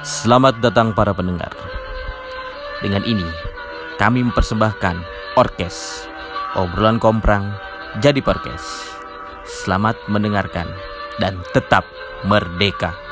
Selamat datang para pendengar. Dengan ini kami mempersembahkan Orkes, obrolan komprang jadi podcast. Selamat mendengarkan dan tetap merdeka.